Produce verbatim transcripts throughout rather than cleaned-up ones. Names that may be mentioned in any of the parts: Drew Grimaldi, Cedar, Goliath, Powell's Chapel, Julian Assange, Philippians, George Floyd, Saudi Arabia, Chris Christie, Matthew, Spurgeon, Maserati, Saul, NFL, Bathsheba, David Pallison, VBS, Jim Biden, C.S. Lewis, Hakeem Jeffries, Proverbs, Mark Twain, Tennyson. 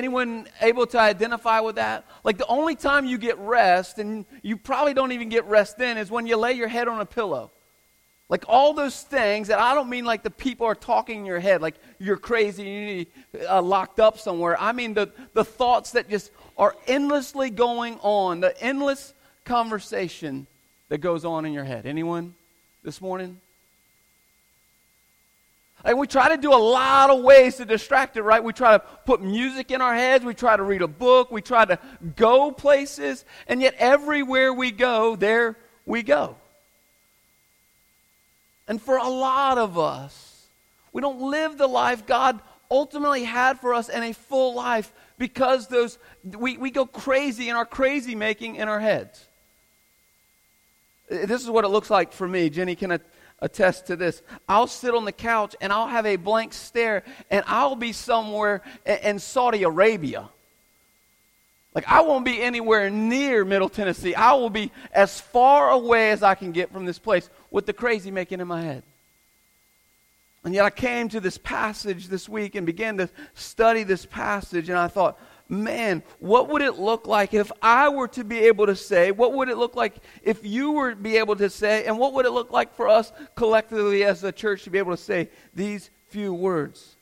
Anyone able to identify with that? Like the only time you get rest, and you probably don't even get rest then, is when you lay your head on a pillow. Like all those things that I don't mean like the people are talking in your head, like you're crazy, you need to be uh, locked up somewhere. I mean the, the thoughts that just are endlessly going on, the endless conversation that goes on in your head. Anyone this morning? And we try to do a lot of ways to distract it, right? We try to put music in our heads. We try to read a book. We try to go places. And yet everywhere we go, there we go. And for a lot of us, we don't live the life God ultimately had for us in a full life because those we, we go crazy in our crazy making in our heads. This is what it looks like for me. Jenny, can I attest to this? I'll sit on the couch and I'll have a blank stare and I'll be somewhere in Saudi Arabia. Like I won't be anywhere near Middle Tennessee. I will be as far away as I can get from this place with the crazy making in my head. And yet I came to this passage this week and began to study this passage, and I thought, man, what would it look like if I were to be able to say, what would it look like if you were to be able to say, and what would it look like for us collectively as a church to be able to say these few words?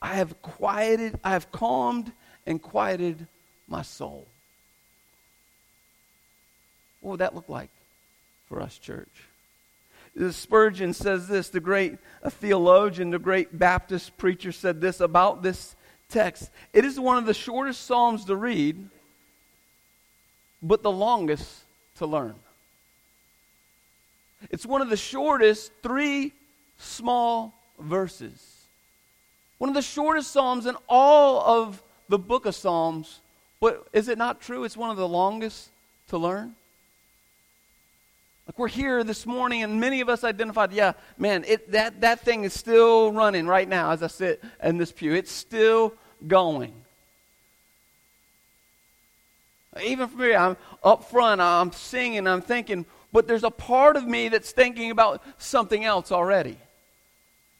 I have quieted, I have calmed and quieted my soul. What would that look like for us, church? Spurgeon says this, the great theologian, the great Baptist preacher said this about this text. It is one of the shortest psalms to read, but the longest to learn. It's one of the shortest three small verses. One of the shortest psalms in all of the book of Psalms, but is it not true it's one of the longest to learn? Like we're here this morning, and many of us identified, yeah, man, it, that, that thing is still running right now as I sit in this pew. It's still going. Even for me, I'm up front, I'm singing, I'm thinking, but there's a part of me that's thinking about something else already.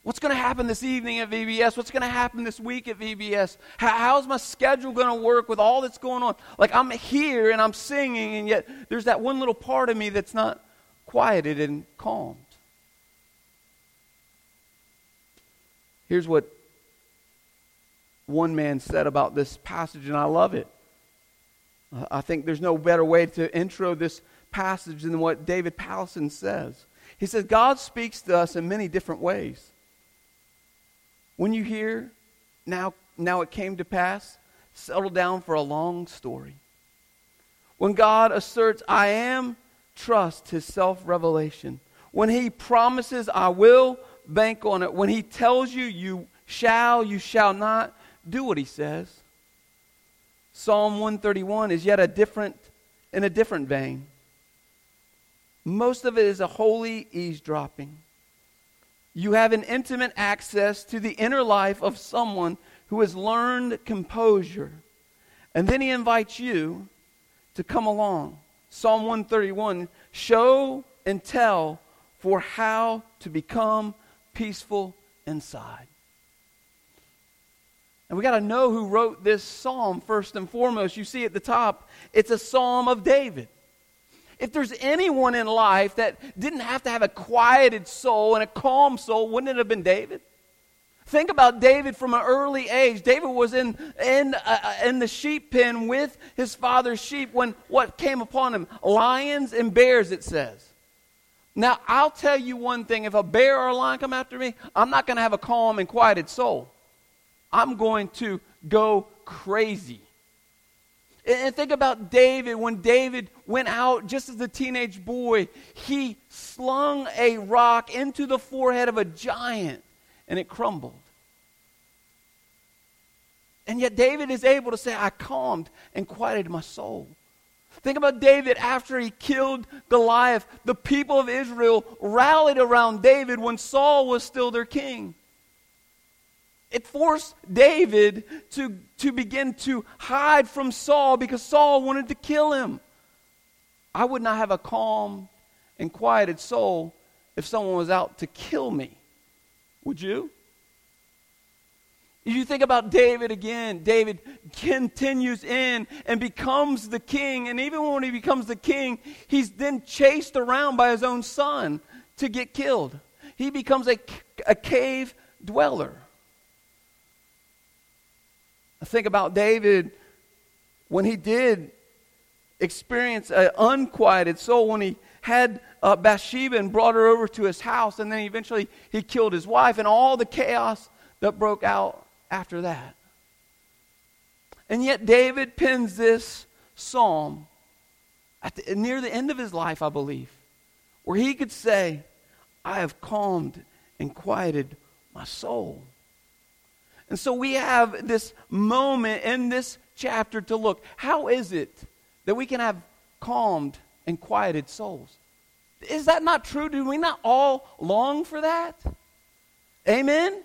What's going to happen this evening at V B S? What's going to happen this week at V B S? How, how's my schedule going to work with all that's going on? Like I'm here and I'm singing, and yet there's that one little part of me that's not quieted and calmed. Here's what one man said about this passage, and I love it. I think there's no better way to intro this passage than what David Pallison says. He says, God speaks to us in many different ways. When you hear, now, now it came to pass, settle down for a long story. When God asserts, I am, trust his self-revelation. When he promises, I will, bank on it. When he tells you, you shall, you shall not, do what he says. Psalm one thirty-one is yet a different, in a different vein. Most of it is a holy eavesdropping. You have an intimate access to the inner life of someone who has learned composure. And then he invites you to come along. Psalm one thirty-one, show and tell for how to become peaceful inside. And we got to know who wrote this psalm first and foremost. You see at the top, it's a psalm of David. If there's anyone in life that didn't have to have a quieted soul and a calm soul, wouldn't it have been David? Think about David from an early age. David was in in uh, in the sheep pen with his father's sheep when what came upon him? Lions and bears, it says. Now, I'll tell you one thing. If a bear or a lion come after me, I'm not going to have a calm and quieted soul. I'm going to go crazy. And think about David. When David went out just as a teenage boy, he slung a rock into the forehead of a giant, and it crumbled. And yet David is able to say, I calmed and quieted my soul. Think about David after he killed Goliath. The people of Israel rallied around David when Saul was still their king. It forced David to, to begin to hide from Saul because Saul wanted to kill him. I would not have a calm and quieted soul if someone was out to kill me. Would you? You think about David again. David continues in and becomes the king. And even when he becomes the king, he's then chased around by his own son to get killed. He becomes a, a cave dweller. I think about David when he did experience an unquieted soul, when he had uh, Bathsheba and brought her over to his house, and then eventually he killed his wife, and all the chaos that broke out after that. And yet David pens this psalm at the, near the end of his life, I believe, where he could say, I have calmed and quieted my soul. And so we have this moment in this chapter to look. How is it that we can have calmed and quieted souls? Is that not true? Do we not all long for that? Amen?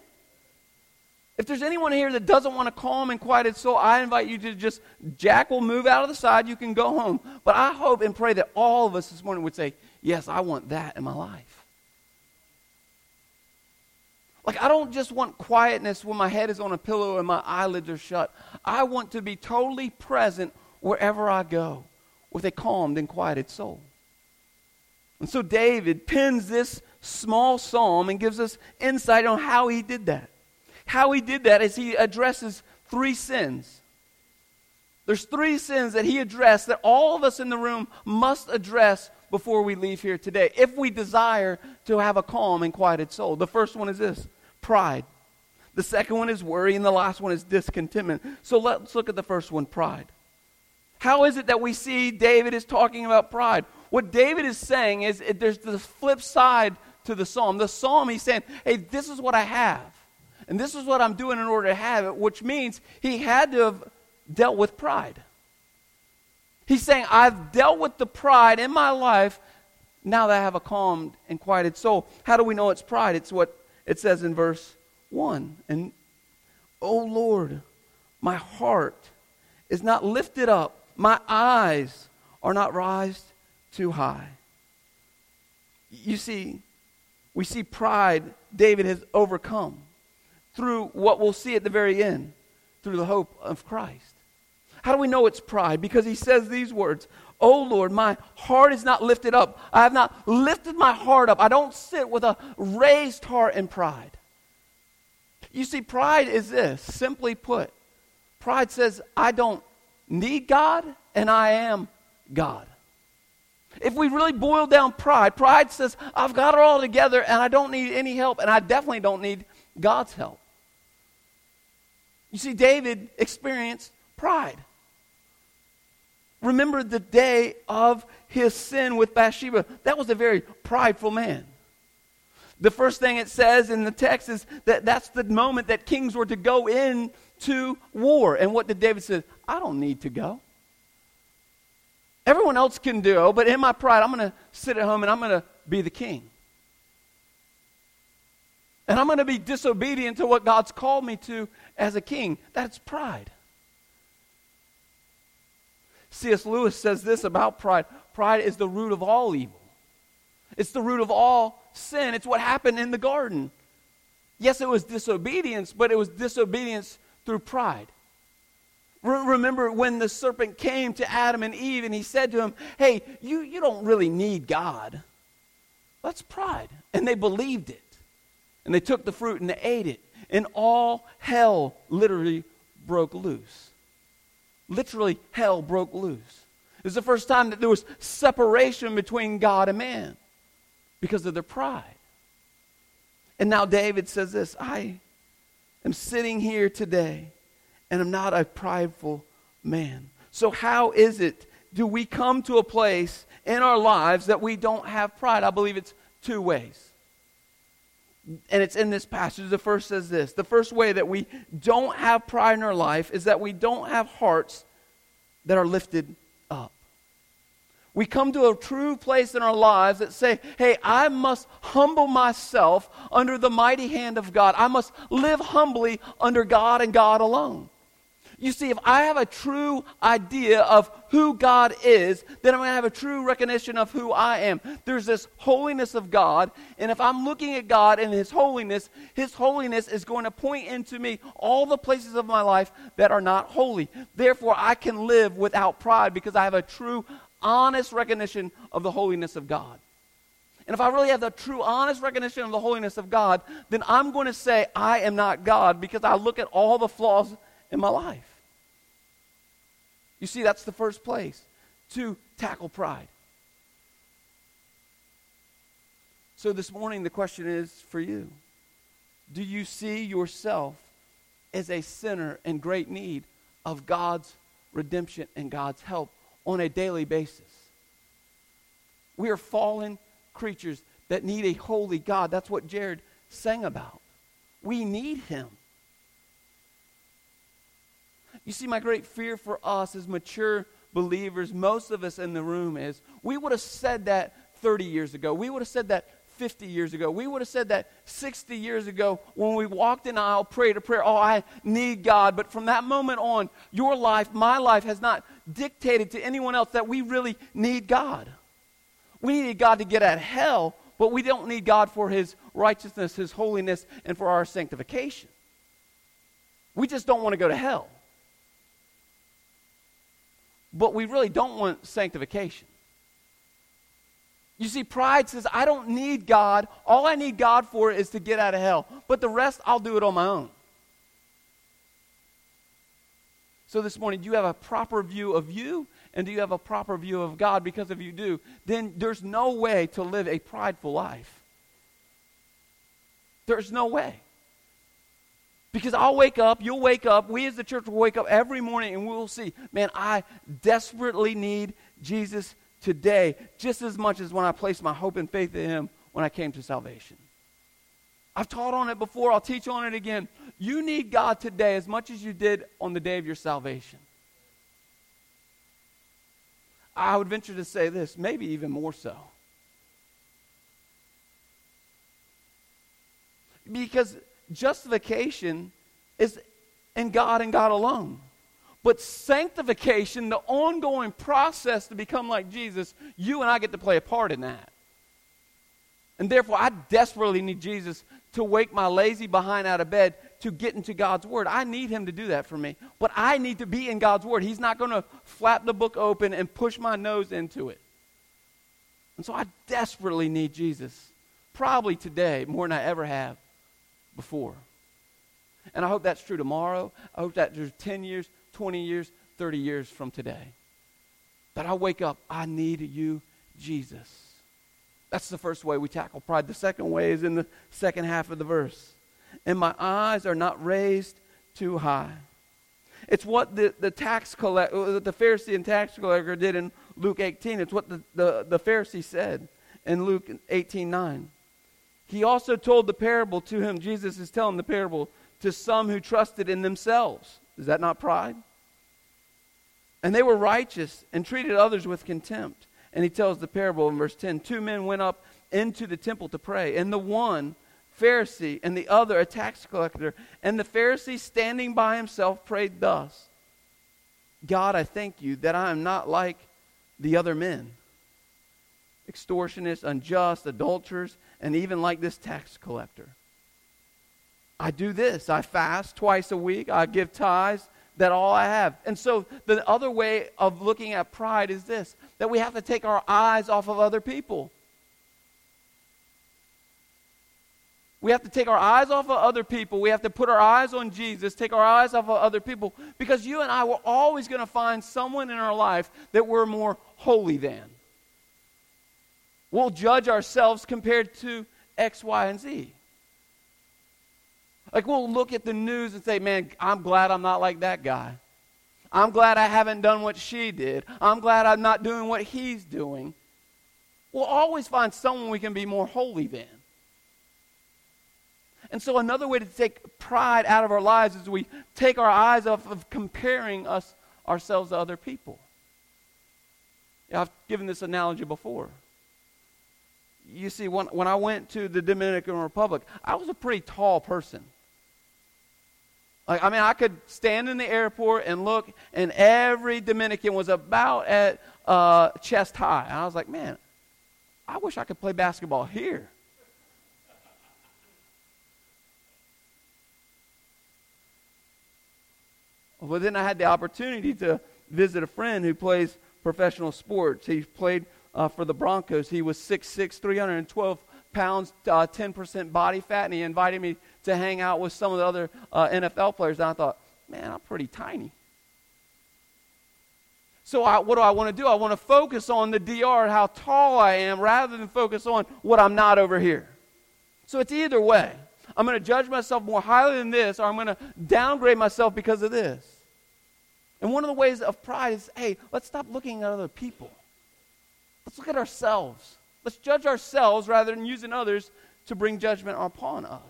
If there's anyone here that doesn't want a calm and quieted soul, I invite you to just, Jack will move out of the side, you can go home. But I hope and pray that all of us this morning would say, yes, I want that in my life. Like, I don't just want quietness when my head is on a pillow and my eyelids are shut. I want to be totally present wherever I go with a calmed and quieted soul. And so David pens this small psalm and gives us insight on how he did that. How he did that is he addresses three sins. There's three sins that he addressed that all of us in the room must address before we leave here today, if we desire to have a calm and quieted soul. The first one is this, pride. The second one is worry, and the last one is discontentment. So let's look at the first one, pride. How is it that we see David is talking about pride? What David is saying is it, there's the flip side to the psalm. The psalm, he's saying, hey, this is what I have, and this is what I'm doing in order to have it, which means he had to have dealt with pride. He's saying, I've dealt with the pride in my life now that I have a calmed and quieted soul. How do we know it's pride? It's what it says in verse one. And, O Lord, my heart is not lifted up. My eyes are not raised too high. You see, we see pride David has overcome through what we'll see at the very end, through the hope of Christ. How do we know it's pride? Because he says these words, Oh Lord, my heart is not lifted up. I have not lifted my heart up. I don't sit with a raised heart in pride. You see, pride is this, simply put. Pride says, I don't need God, and I am God. If we really boil down pride, pride says, I've got it all together, and I don't need any help, and I definitely don't need God's help. You see, David experienced pride. Remember the day of his sin with Bathsheba. That was a very prideful man. The first thing it says in the text is that that's the moment that kings were to go in to war. And what did David say? I don't need to go. Everyone else can do, but in my pride, I'm going to sit at home and I'm going to be the king. And I'm going to be disobedient to what God's called me to as a king. That's pride. C S Lewis says this about pride. Pride is the root of all evil. It's the root of all sin. It's what happened in the garden. Yes, it was disobedience, but it was disobedience through pride. Re- remember when the serpent came to Adam and Eve and he said to him, hey, you, you don't really need God. That's pride. And they believed it. And they took the fruit and they ate it. And all hell literally broke loose. Literally, hell broke loose. It was the first time that there was separation between God and man because of their pride. And now David says this, I am sitting here today and I'm not a prideful man. So how is it do we come to a place in our lives that we don't have pride? I believe it's two ways. And it's in this passage. The first says this. The first way that we don't have pride in our life is that we don't have hearts that are lifted up. We come to a true place in our lives that say, hey, I must humble myself under the mighty hand of God. I must live humbly under God and God alone. You see, if I have a true idea of who God is, then I'm going to have a true recognition of who I am. There's this holiness of God, and if I'm looking at God and His holiness, His holiness is going to point into me all the places of my life that are not holy. Therefore, I can live without pride because I have a true, honest recognition of the holiness of God. And if I really have the true, honest recognition of the holiness of God, then I'm going to say I am not God because I look at all the flaws in my life. You see, that's the first place, to tackle pride. So this morning, the question is for you. Do you see yourself as a sinner in great need of God's redemption and God's help on a daily basis? We are fallen creatures that need a holy God. That's what Jared sang about. We need Him. You see, my great fear for us as mature believers, most of us in the room, is we would have said that thirty years ago. We would have said that fifty years ago. We would have said that sixty years ago when we walked in the aisle, prayed a prayer, oh, I need God. But from that moment on, your life, my life, has not dictated to anyone else that we really need God. We need God to get out of hell, but we don't need God for His righteousness, His holiness, and for our sanctification. We just don't want to go to hell. But we really don't want sanctification. You see, pride says, I don't need God. All I need God for is to get out of hell. But the rest, I'll do it on my own. So this morning, do you have a proper view of you? And do you have a proper view of God? Because if you do, then there's no way to live a prideful life. There's no way. Because I'll wake up, you'll wake up, we as the church will wake up every morning and we'll see, man, I desperately need Jesus today just as much as when I placed my hope and faith in Him when I came to salvation. I've taught on it before, I'll teach on it again. You need God today as much as you did on the day of your salvation. I would venture to say this, maybe even more so. Because justification is in God and God alone. But sanctification, the ongoing process to become like Jesus, you and I get to play a part in that. And therefore, I desperately need Jesus to wake my lazy behind out of bed to get into God's Word. I need Him to do that for me. But I need to be in God's Word. He's not going to flap the book open and push my nose into it. And so I desperately need Jesus, probably today more than I ever have before. And I hope that's true tomorrow. I hope that's true ten years, twenty years, thirty years from today. That I wake up, I need you, Jesus. That's the first way we tackle pride. The second way is in the second half of the verse. And my eyes are not raised too high. It's what the, the tax collect, the Pharisee and tax collector did in Luke eighteen. It's what the, the, the Pharisee said in Luke eighteen nine. He also told the parable to him. Jesus is telling the parable to some who trusted in themselves. Is that not pride? And they were righteous and treated others with contempt. And he tells the parable in verse ten. Two men went up into the temple to pray, and the one, Pharisee, and the other, a tax collector. And the Pharisee, standing by himself, prayed thus, God, I thank you that I am not like the other men, extortionists, unjust, adulterers, and even like this tax collector. I do this. I fast twice a week. I give tithes. That all I have. And so the other way of looking at pride is this, that we have to take our eyes off of other people. We have to take our eyes off of other people. We have to put our eyes on Jesus, take our eyes off of other people, because you and I were always going to find someone in our life that we're more holy than. We'll judge ourselves compared to X, Y, and Z. Like, we'll look at the news and say, man, I'm glad I'm not like that guy. I'm glad I haven't done what she did. I'm glad I'm not doing what he's doing. We'll always find someone we can be more holy than. And so another way to take pride out of our lives is we take our eyes off of comparing us ourselves to other people. Yeah, I've given this analogy before. You see, when, when I went to the Dominican Republic, I was a pretty tall person. Like, I mean, I could stand in the airport and look, and every Dominican was about at uh, chest high. And I was like, man, I wish I could play basketball here. Well, then I had the opportunity to visit a friend who plays professional sports. He played uh, for the Broncos. He was six six, three hundred twelve pounds, uh, ten percent body fat, and he invited me to hang out with some of the other uh, N F L players. And I thought, man, I'm pretty tiny. So I, what do I want to do? I want to focus on the D R, how tall I am, rather than focus on what I'm not over here. So it's either way. I'm going to judge myself more highly than this, or I'm going to downgrade myself because of this. And one of the ways of pride is, hey, let's stop looking at other people. Let's look at ourselves. Let's judge ourselves rather than using others to bring judgment upon us.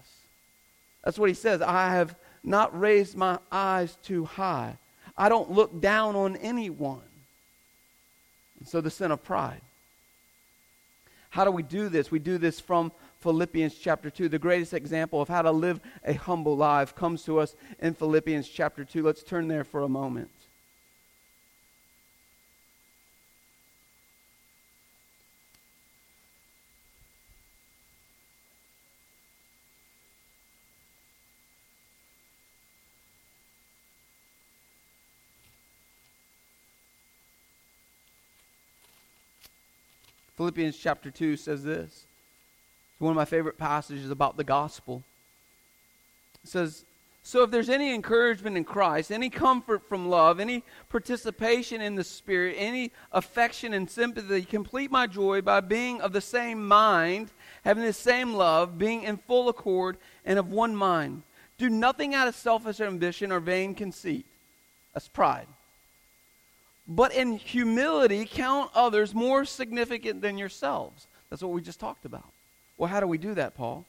That's what he says. I have not raised my eyes too high. I don't look down on anyone. And so the sin of pride. How do we do this? We do this from Philippians chapter two. The greatest example of how to live a humble life comes to us in Philippians chapter two. Let's turn there for a moment. Philippians chapter two says this. It's one of my favorite passages about the gospel. It says, so if there's any encouragement in Christ, any comfort from love, any participation in the Spirit, any affection and sympathy, complete my joy by being of the same mind, having the same love, being in full accord, and of one mind. Do nothing out of selfish ambition or vain conceit. That's pride. But in humility, count others more significant than yourselves. That's what we just talked about. Well, how do we do that, Paul?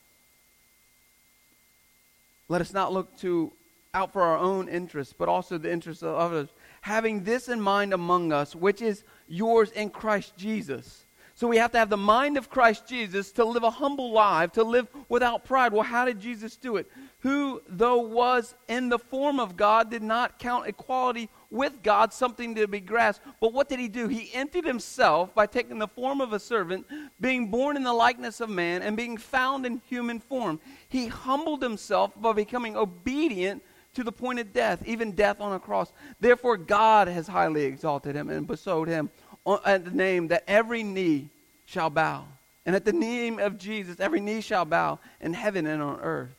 Let us not look to out for our own interests, but also the interests of others. Having this in mind among us, which is yours in Christ Jesus. So we have to have the mind of Christ Jesus to live a humble life, to live without pride. Well, how did Jesus do it? Who, though was in the form of God, did not count equality with God something to be grasped. But what did he do? He emptied himself by taking the form of a servant, being born in the likeness of man, and being found in human form. He humbled himself by becoming obedient to the point of death, even death on a cross. Therefore, God has highly exalted him and bestowed him at the name that every knee shall bow. And at the name of Jesus, every knee shall bow in heaven and on earth.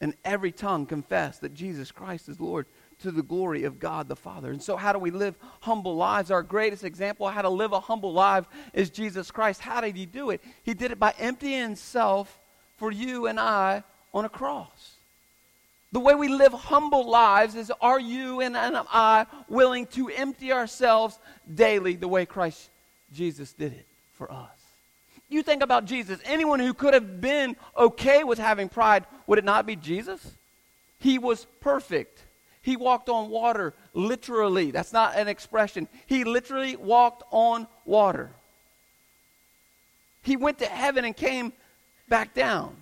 And every tongue confess that Jesus Christ is Lord to the glory of God the Father. And so how do we live humble lives? Our greatest example of how to live a humble life is Jesus Christ. How did he do it? He did it by emptying himself for you and I on a cross. The way we live humble lives is, are you and I willing to empty ourselves daily the way Christ Jesus did it for us? You think about Jesus. Anyone who could have been okay with having pride, would it not be Jesus? He was perfect. He walked on water, literally. That's not an expression. He literally walked on water. He went to heaven and came back down.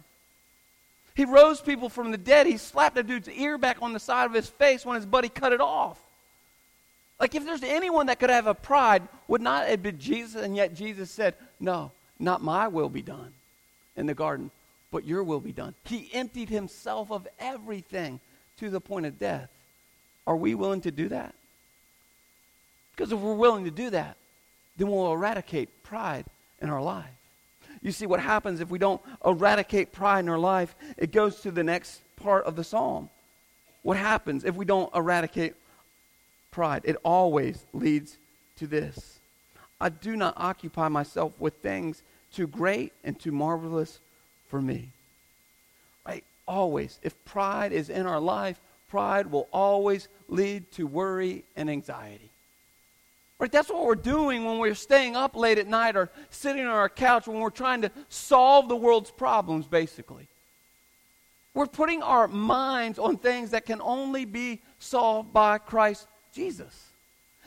He rose people from the dead. He slapped a dude's ear back on the side of his face when his buddy cut it off. Like, if there's anyone that could have a pride, would not it be Jesus? And yet Jesus said, no, not my will be done in the garden, but your will be done. He emptied himself of everything to the point of death. Are we willing to do that? Because if we're willing to do that, then we'll eradicate pride in our life. You see, what happens if we don't eradicate pride in our life, it goes to the next part of the psalm. What happens if we don't eradicate pride? It always leads to this. I do not occupy myself with things too great and too marvelous for me. Right? Always. If pride is in our life, pride will always lead to worry and anxiety. Right, that's what we're doing when we're staying up late at night or sitting on our couch when we're trying to solve the world's problems, basically. We're putting our minds on things that can only be solved by Christ Jesus.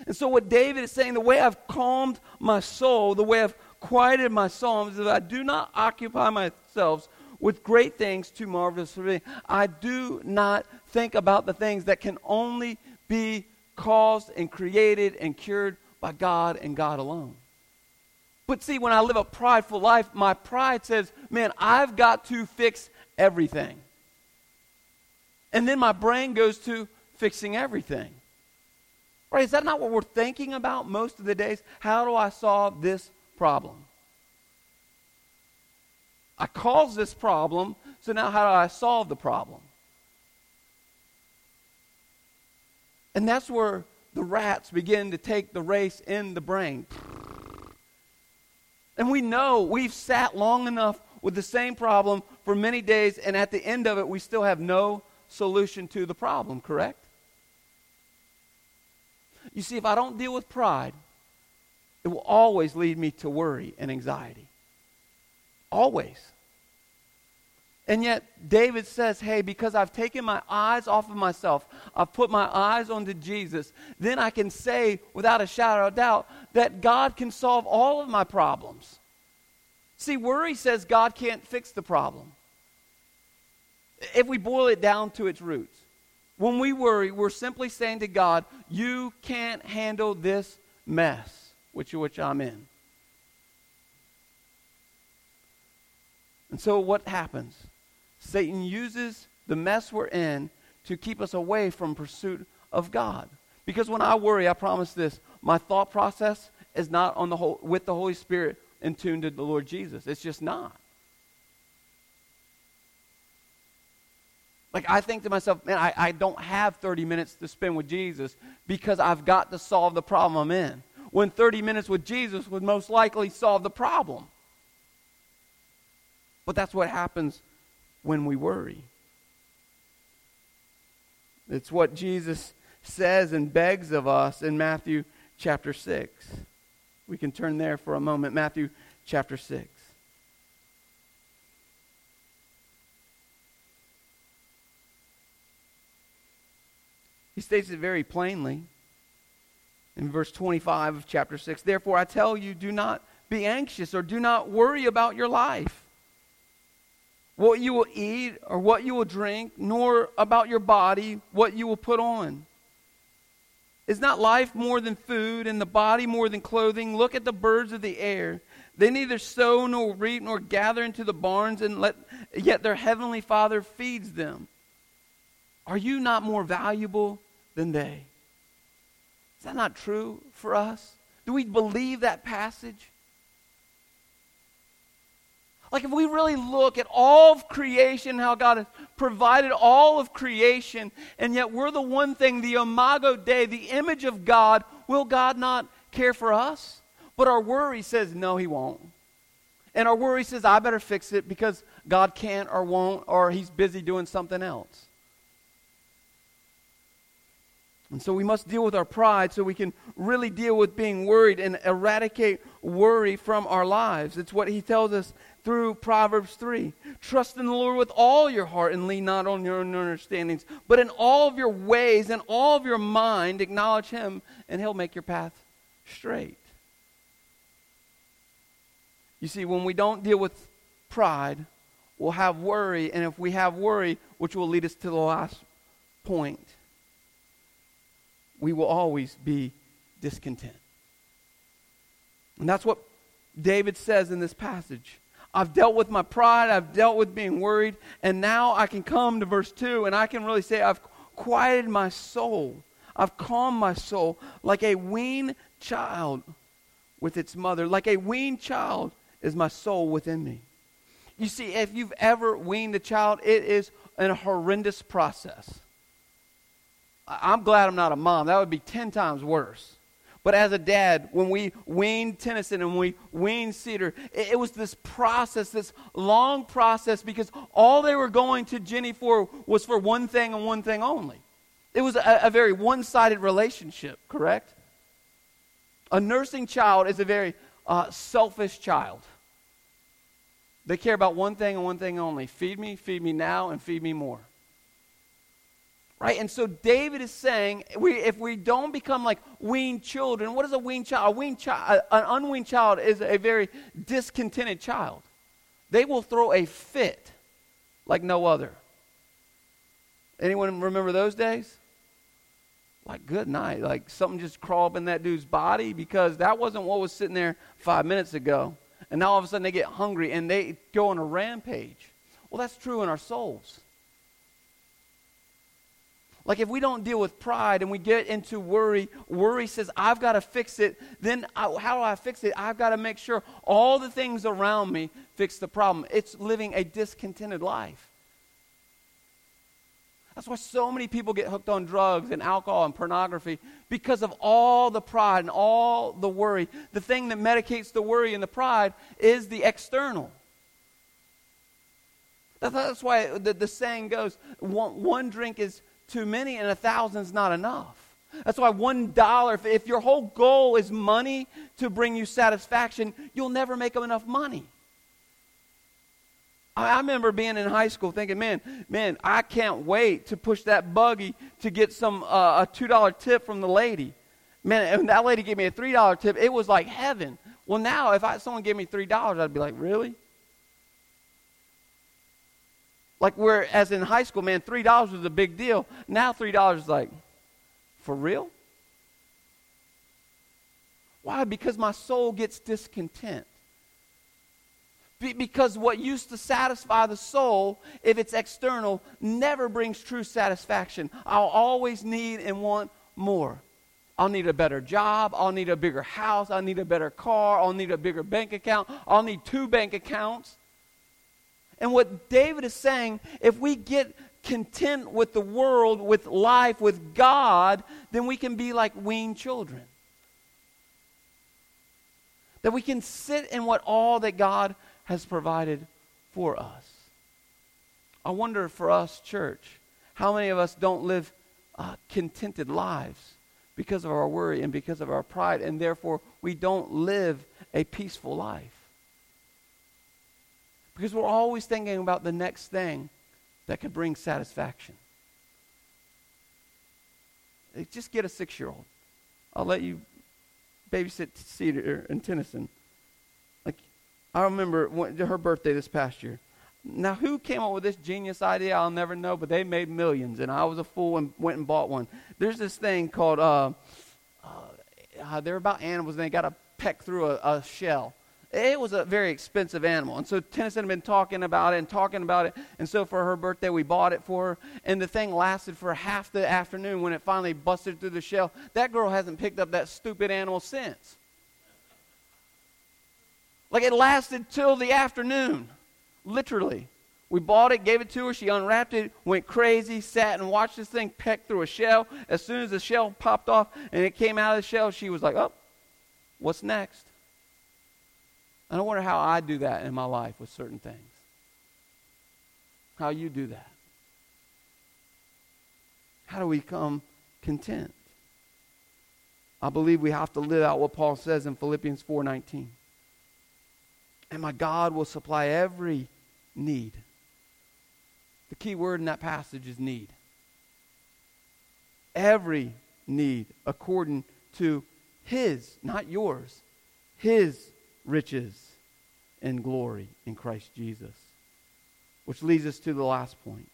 And so what David is saying, the way I've calmed my soul, the way I've quieted my psalms, is that I do not occupy myself with great things too marvelous for me. I do not think about the things that can only be caused and created and cured by God and God alone. But see, when I live a prideful life, my pride says, man, I've got to fix everything. And then my brain goes to fixing everything. Right? Is that not what we're thinking about most of the days? How do I solve this problem? I caused this problem, so now how do I solve the problem? And that's where the rats begin to take the race in the brain. And we know we've sat long enough with the same problem for many days, and at the end of it, we still have no solution to the problem, correct? You see, if I don't deal with pride, it will always lead me to worry and anxiety. Always. And yet, David says, hey, because I've taken my eyes off of myself, I've put my eyes onto Jesus, then I can say without a shadow of doubt that God can solve all of my problems. See, worry says God can't fix the problem. If we boil it down to its roots, when we worry, we're simply saying to God, you can't handle this mess, which, which I'm in. And so what happens? Satan uses the mess we're in to keep us away from pursuit of God. Because when I worry, I promise this, my thought process is not on the whole, with the Holy Spirit in tune to the Lord Jesus. It's just not. Like I think to myself, man, I, I don't have thirty minutes to spend with Jesus because I've got to solve the problem I'm in. When thirty minutes with Jesus would most likely solve the problem. But that's what happens when we worry. It's what Jesus says and begs of us in Matthew chapter six. We can turn there for a moment. Matthew chapter six. He states it very plainly in verse twenty-five of chapter six. Therefore I tell you, do not be anxious or do not worry about your life, what you will eat or what you will drink, nor about your body, what you will put on. Is not life more than food, and the body more than clothing? Look at the birds of the air. They neither sow nor reap nor gather into the barns, and let, yet their heavenly Father feeds them. Are you not more valuable than they? Is that not true for us? Do we believe that passage? Like if we really look at all of creation, how God has provided all of creation, and yet we're the one thing, the imago Dei, the image of God, will God not care for us? But our worry says, no, he won't. And our worry says, I better fix it because God can't or won't, or he's busy doing something else. And so we must deal with our pride so we can really deal with being worried and eradicate worry from our lives. It's what he tells us through Proverbs three. Trust in the Lord with all your heart and lean not on your own understandings, but in all of your ways and all of your mind acknowledge him, and he'll make your path straight. You see, when we don't deal with pride, we'll have worry, and if we have worry, which will lead us to the last point, we will always be discontent. And that's what David says in this passage. I've dealt with my pride, I've dealt with being worried, and now I can come to verse two and I can really say I've quieted my soul. I've calmed my soul like a weaned child with its mother. Like a weaned child is my soul within me. You see, if you've ever weaned a child, it is a horrendous process. I'm glad I'm not a mom. That would be ten times worse. But as a dad, when we weaned Tennyson and we weaned Cedar, it, it was this process, this long process, because all they were going to Jenny for was for one thing and one thing only. It was a, a very one-sided relationship, correct? A nursing child is a very uh, selfish child. They care about one thing and one thing only. Feed me, feed me now, and feed me more. Right? And so David is saying, we, if we don't become like weaned children, what is a weaned child? A weaned child, an unweaned child is a very discontented child. They will throw a fit like no other. Anyone remember those days? Like, good night. Like, something just crawled up in that dude's body, because that wasn't what was sitting there five minutes ago. And now all of a sudden they get hungry and they go on a rampage. Well, that's true in our souls. Like, if we don't deal with pride and we get into worry, worry says, I've got to fix it. Then I, how do I fix it? I've got to make sure all the things around me fix the problem. It's living a discontented life. That's why so many people get hooked on drugs and alcohol and pornography, because of all the pride and all the worry. The thing that medicates the worry and the pride is the external. That's why the, the saying goes, one, one drink is too many and a thousand's not enough. That's why one dollar, if, if your whole goal is money to bring you satisfaction, you'll never make enough money. I remember being in high school thinking, man, man, I can't wait to push that buggy to get some uh, a two dollar tip from the lady. Man, and that lady gave me a three dollar tip. It was like heaven. Well, now if I, someone gave me three dollars, I'd be like, really? Like, whereas in high school, man, three dollars was a big deal. Now three dollars is like, for real? Why? Because my soul gets discontent. Because what used to satisfy the soul, if it's external, never brings true satisfaction. I'll always need and want more. I'll need a better job. I'll need a bigger house. I'll need a better car. I'll need a bigger bank account. I'll need two bank accounts. And what David is saying, if we get content with the world, with life, with God, then we can be like weaned children. That we can sit in what all that God has provided for us. I wonder for us, church, how many of us don't live uh, contented lives because of our worry and because of our pride, and therefore we don't live a peaceful life. Because we're always thinking about the next thing that could bring satisfaction. Just get a six-year-old. I'll let you babysit Cedar and Tennyson. I remember when, her birthday this past year. Now, who came up with this genius idea? I'll never know, but they made millions, and I was a fool and went and bought one. There's this thing called, uh, uh, they're about animals, and they got to peck through a, a shell. It was a very expensive animal, and so Tennyson had been talking about it and talking about it, and so for her birthday, we bought it for her, and the thing lasted for half the afternoon when it finally busted through the shell. That girl hasn't picked up that stupid animal since. Like, it lasted till the afternoon, literally. We bought it, gave it to her, she unwrapped it, went crazy, sat and watched this thing peck through a shell. As soon as the shell popped off and it came out of the shell, she was like, oh, what's next? And I wonder how I do that in my life with certain things. How you do that. How do we become content? I believe we have to live out what Paul says in Philippians four nineteen. And my God will supply every need. The key word in that passage is need. Every need according to his, not yours, his riches and glory in Christ Jesus. Which leads us to the last point.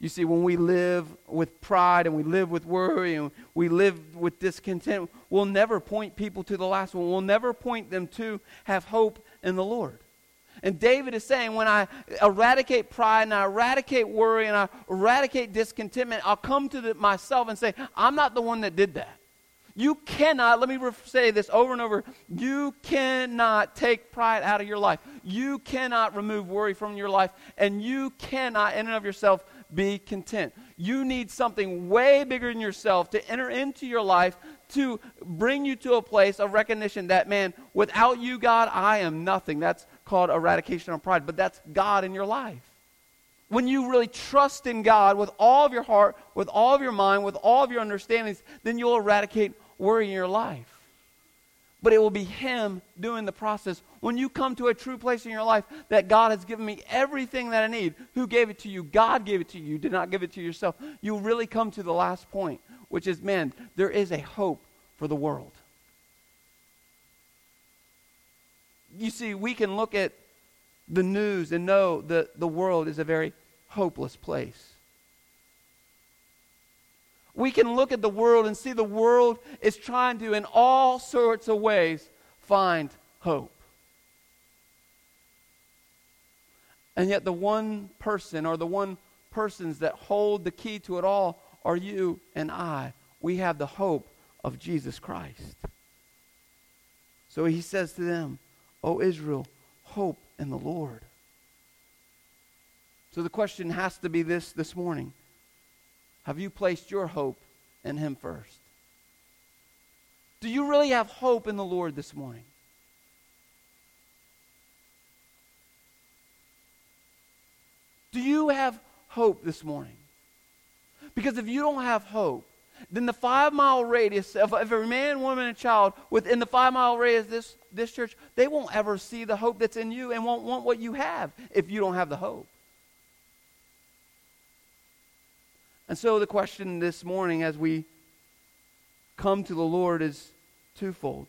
You see, when we live with pride and we live with worry and we live with discontent, we'll never point people to the last one. We'll never point them to have hope in the Lord. And David is saying, when I eradicate pride and I eradicate worry and I eradicate discontentment, I'll come to the, myself and say, I'm not the one that did that. You cannot, let me say this over and over, you cannot take pride out of your life. You cannot remove worry from your life, and you cannot, in and of yourself, be content. You need something way bigger than yourself to enter into your life to bring you to a place of recognition that, man, without you, God, I am nothing. That's called eradication of pride, but that's God in your life. When you really trust in God with all of your heart, with all of your mind, with all of your understandings, then you'll eradicate worry in your life. But it will be him doing the process. When you come to a true place in your life that God has given me everything that I need, who gave it to you? God gave it to you. You did not give it to yourself. You really come to the last point, which is, man, there is a hope for the world. You see, we can look at the news and know that the world is a very hopeless place. We can look at the world and see the world is trying to, in all sorts of ways, find hope. And yet the one person or the one persons that hold the key to it all are you and I. We have the hope of Jesus Christ. So he says to them, O Israel, hope in the Lord. So the question has to be this this morning. Have you placed your hope in him first? Do you really have hope in the Lord this morning? Do you have hope this morning? Because if you don't have hope, then the five-mile radius of every man, woman, and child within the five-mile radius of this, this church, they won't ever see the hope that's in you and won't want what you have if you don't have the hope. And so the question this morning as we come to the Lord is twofold.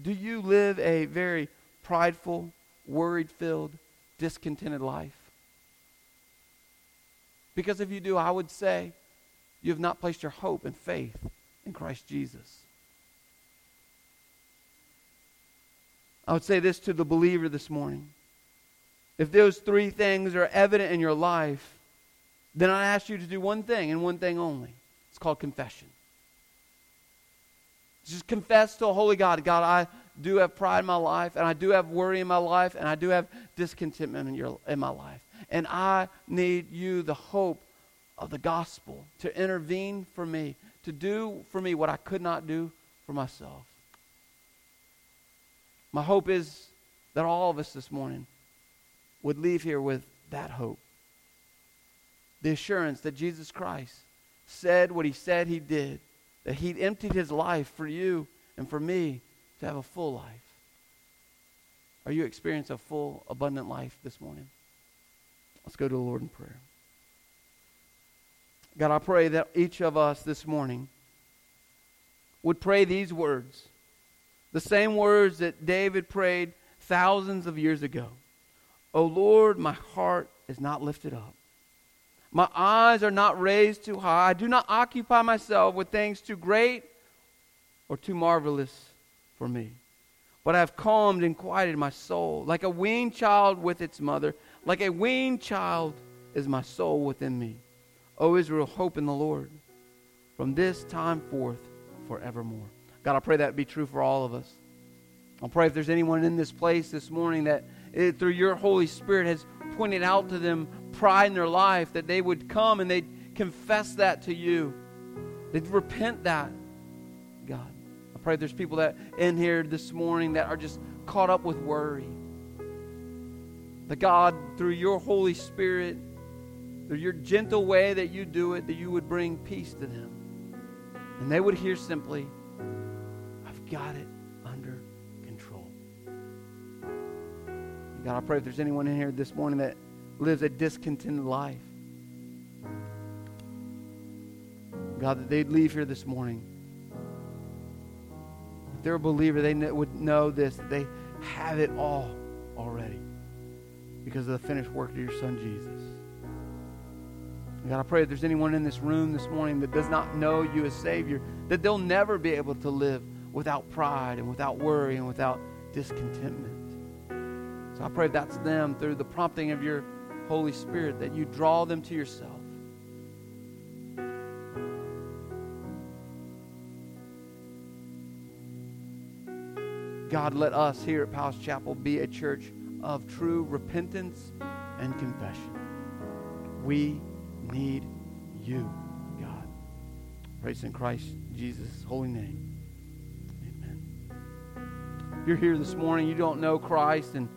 Do you live a very prideful, worried-filled, discontented life? Because if you do, I would say you have not placed your hope and faith in Christ Jesus. I would say this to the believer this morning. If those three things are evident in your life, then I ask you to do one thing and one thing only. It's called confession. Just confess to a holy God. God, I do have pride in my life, and I do have worry in my life, and I do have discontentment in, your, in my life. And I need you, the hope of the gospel, to intervene for me, to do for me what I could not do for myself. My hope is that all of us this morning would leave here with that hope. The assurance that Jesus Christ said what he said he did, that he emptied his life for you and for me to have a full life. Are you experiencing a full, abundant life this morning? Let's go to the Lord in prayer. God, I pray that each of us this morning would pray these words, the same words that David prayed thousands of years ago. O Lord, my heart is not lifted up. My eyes are not raised too high. I do not occupy myself with things too great or too marvelous for me. But I have calmed and quieted my soul, like a weaned child with its mother. Like a weaned child is my soul within me. O Israel, hope in the Lord from this time forth forevermore. God, I pray that be true for all of us. I pray if there's anyone in this place this morning that it, through your Holy Spirit has pointed out to them pride in their life, that they would come and they'd confess that to you. They'd repent that, God. I pray there's people that in here this morning that are just caught up with worry. That God, through your Holy Spirit, through your gentle way that you do it, that you would bring peace to them. And they would hear simply, I've got it under control. God, I pray if there's anyone in here this morning that lives a discontented life, God, that they'd leave here this morning. If they're a believer, they would know this, that they have it all already. Because of the finished work of your Son, Jesus. God, I pray if there's anyone in this room this morning that does not know you as Savior, that they'll never be able to live without pride and without worry and without discontentment. So I pray that's them through the prompting of your Holy Spirit, that you draw them to yourself. God, let us here at Powell's Chapel be a church of true repentance and confession. We need you, God. Praise in Christ Jesus' holy name. Amen. If you're here this morning, you don't know Christ, and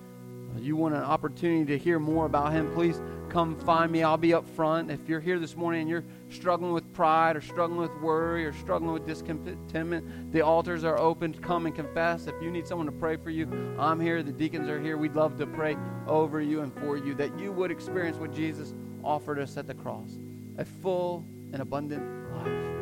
you want an opportunity to hear more about him, please come find me. I'll be up front. If you're here this morning and you're struggling with pride or struggling with worry or struggling with discontentment, the altars are open. Come and confess. If you need someone to pray for you, I'm here. The deacons are here. We'd love to pray over you and for you that you would experience what Jesus offered us at the cross, a full and abundant life.